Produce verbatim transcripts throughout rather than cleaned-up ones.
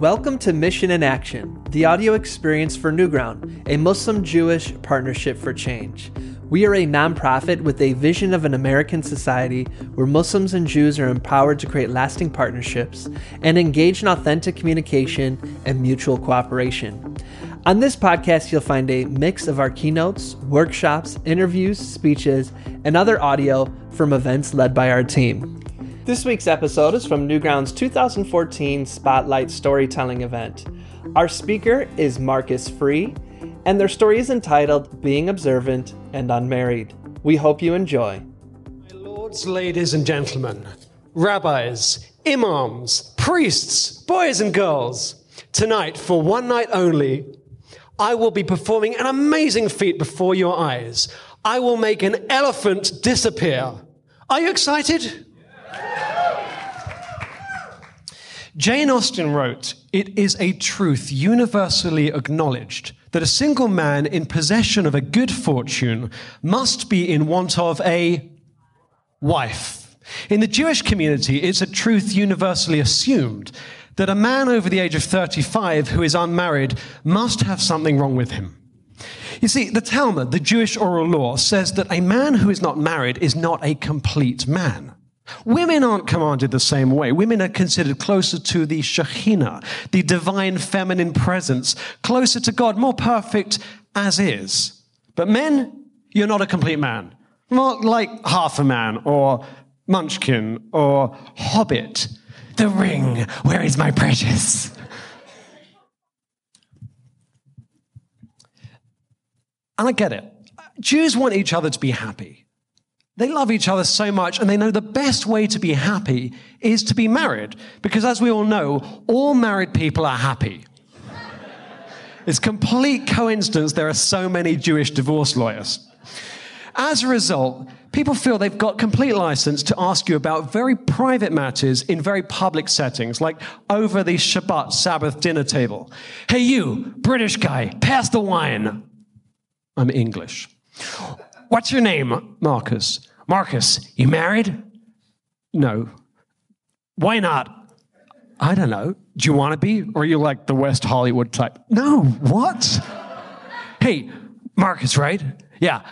Welcome to Mission in Action, the audio experience for NewGround, a Muslim-Jewish partnership for change. We are a nonprofit with a vision of an American society where Muslims and Jews are empowered to create lasting partnerships and engage in authentic communication and mutual cooperation. On this podcast, you'll find a mix of our keynotes, workshops, interviews, speeches, and other audio from events led by our team. This week's episode is from NewGround's two thousand fourteen Spotlight Storytelling event. Our speaker is Marcus Free, and their story is entitled Being Observant and Unmarried. We hope you enjoy. My lords, ladies, and gentlemen, rabbis, imams, priests, boys and girls, tonight, for one night only, I will be performing an amazing feat before your eyes. I will make an elephant disappear. Are you excited? Jane Austen wrote, "It is a truth universally acknowledged that a single man in possession of a good fortune must be in want of a wife." In the Jewish community, it's a truth universally assumed that a man over the age of thirty-five who is unmarried must have something wrong with him. You see, the Talmud, the Jewish oral law, says that a man who is not married is not a complete man. Women aren't commanded the same way. Women are considered closer to the Shekhinah, the divine feminine presence, closer to God, more perfect as is. But men, you're not a complete man. Not like half a man or munchkin or hobbit. The ring, where is my precious? And I get it. Jews want each other to be happy. They love each other so much, and they know the best way to be happy is to be married. Because as we all know, all married people are happy. It's complete coincidence there are so many Jewish divorce lawyers. As a result, people feel they've got complete license to ask you about very private matters in very public settings, like over the Shabbat Sabbath dinner table. Hey you, British guy, pass the wine. I'm English. What's your name? Marcus. Marcus, you married? No. Why not? I don't know. Do you want to be? Or are you like the West Hollywood type? No, what? Hey, Marcus, right? Yeah.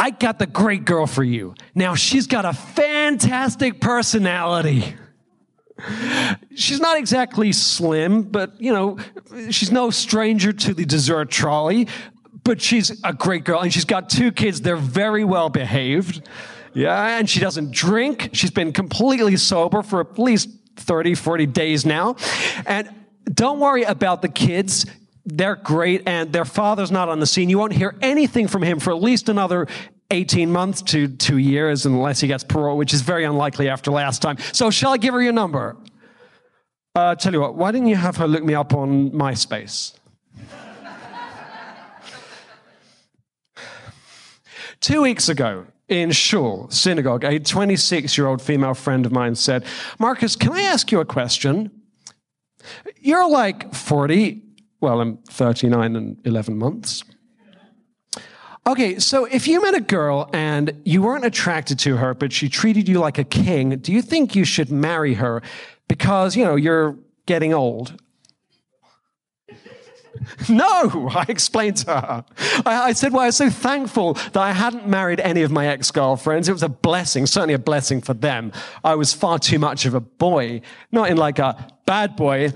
I got the great girl for you. Now, she's got a fantastic personality. She's not exactly slim, but, you know, she's no stranger to the dessert trolley. But she's a great girl, and she's got two kids. They're very well behaved. Yeah, and she doesn't drink. She's been completely sober for at least thirty, forty days now. And don't worry about the kids. They're great, and their father's not on the scene. You won't hear anything from him for at least another eighteen months to two years, unless he gets parole, which is very unlikely after last time. So shall I give her your number? Uh, tell you what, why didn't you have her look me up on MySpace? Two weeks ago, in Shul synagogue, a twenty-six-year-old female friend of mine said, "Marcus, can I ask you a question? You're like forty. Well, I'm thirty-nine and eleven months. Okay, so if you met a girl and you weren't attracted to her, but she treated you like a king, do you think you should marry her because, you know, you're getting old?" No, I explained to her. I, I said, well, I was so thankful that I hadn't married any of my ex-girlfriends. It was a blessing, certainly a blessing for them. I was far too much of a boy, not in like a bad boy,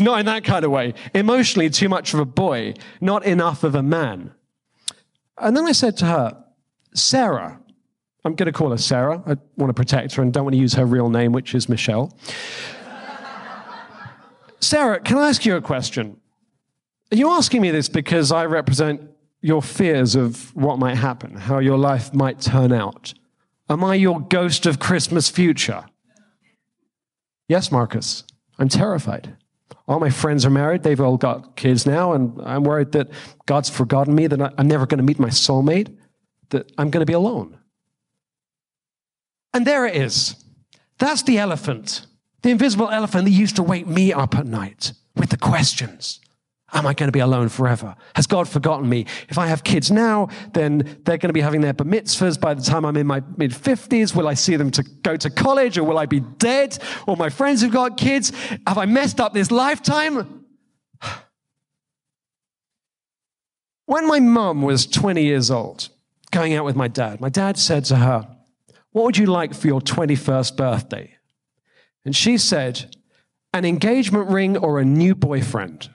not in that kind of way. Emotionally, too much of a boy, not enough of a man. And then I said to her, Sarah, I'm going to call her Sarah. I want to protect her and don't want to use her real name, which is Michelle. Sarah, can I ask you a question? Are you asking me this because I represent your fears of what might happen, how your life might turn out? Am I your ghost of Christmas future? Yes, Marcus, I'm terrified. All my friends are married, they've all got kids now, and I'm worried that God's forgotten me, that I'm never going to meet my soulmate, that I'm going to be alone. And there it is. That's the elephant, the invisible elephant that used to wake me up at night with the questions. Am I going to be alone forever? Has God forgotten me? If I have kids now, then they're going to be having their bar mitzvahs by the time I'm in my mid fifties. Will I see them to go to college, or will I be dead? All my friends have got kids. Have I messed up this lifetime? When my mum was twenty years old, going out with my dad, my dad said to her, "What would you like for your twenty-first birthday?" And she said, "An engagement ring or a new boyfriend."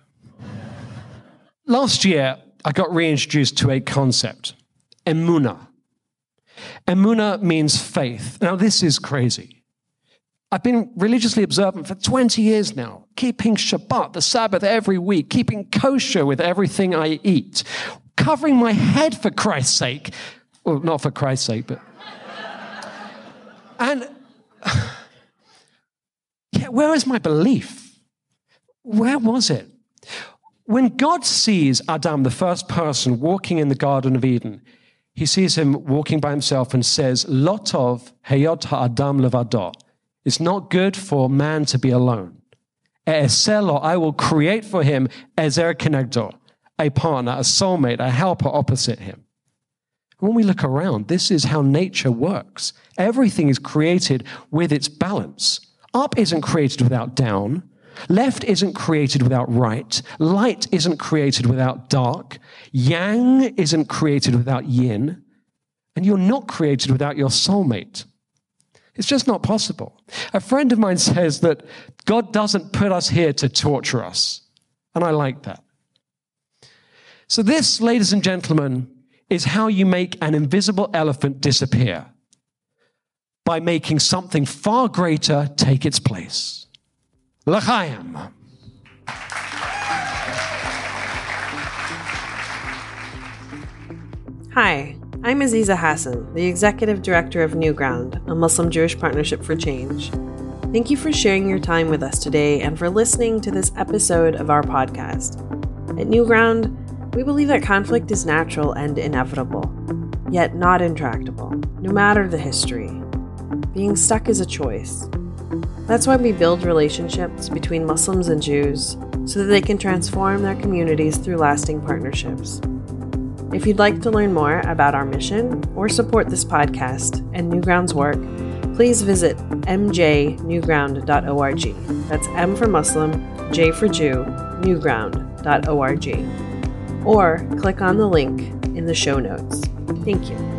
Last year, I got reintroduced to a concept, emuna. Emuna means faith. Now, this is crazy. I've been religiously observant for twenty years now, keeping Shabbat, the Sabbath, every week, keeping kosher with everything I eat, covering my head for Christ's sake. Well, not for Christ's sake, but... and yeah, where is my belief? Where was it? When God sees Adam, the first person, walking in the Garden of Eden, he sees him walking by himself and says, "Lotov heyot ha'adam levado." It's not good for man to be alone. E'eselo, I will create for him ezer kenegdo, a partner, a soulmate, a helper opposite him. When we look around, this is how nature works. Everything is created with its balance. Up isn't created without down. Left isn't created without right. Light isn't created without dark. Yang isn't created without yin. And you're not created without your soulmate. It's just not possible. A friend of mine says that God doesn't put us here to torture us. And I like that. So this, ladies and gentlemen, is how you make an invisible elephant disappear. By making something far greater take its place. L'chaim. Hi, I'm Aziza Hassan, the Executive Director of NewGround, a Muslim-Jewish partnership for change. Thank you for sharing your time with us today and for listening to this episode of our podcast. At NewGround, we believe that conflict is natural and inevitable, yet not intractable, no matter the history. Being stuck is a choice. That's why we build relationships between Muslims and Jews so that they can transform their communities through lasting partnerships. If you'd like to learn more about our mission or support this podcast and NewGround's work, please visit m j new ground dot org. That's M for Muslim, J for Jew, new ground dot org. Or click on the link in the show notes. Thank you.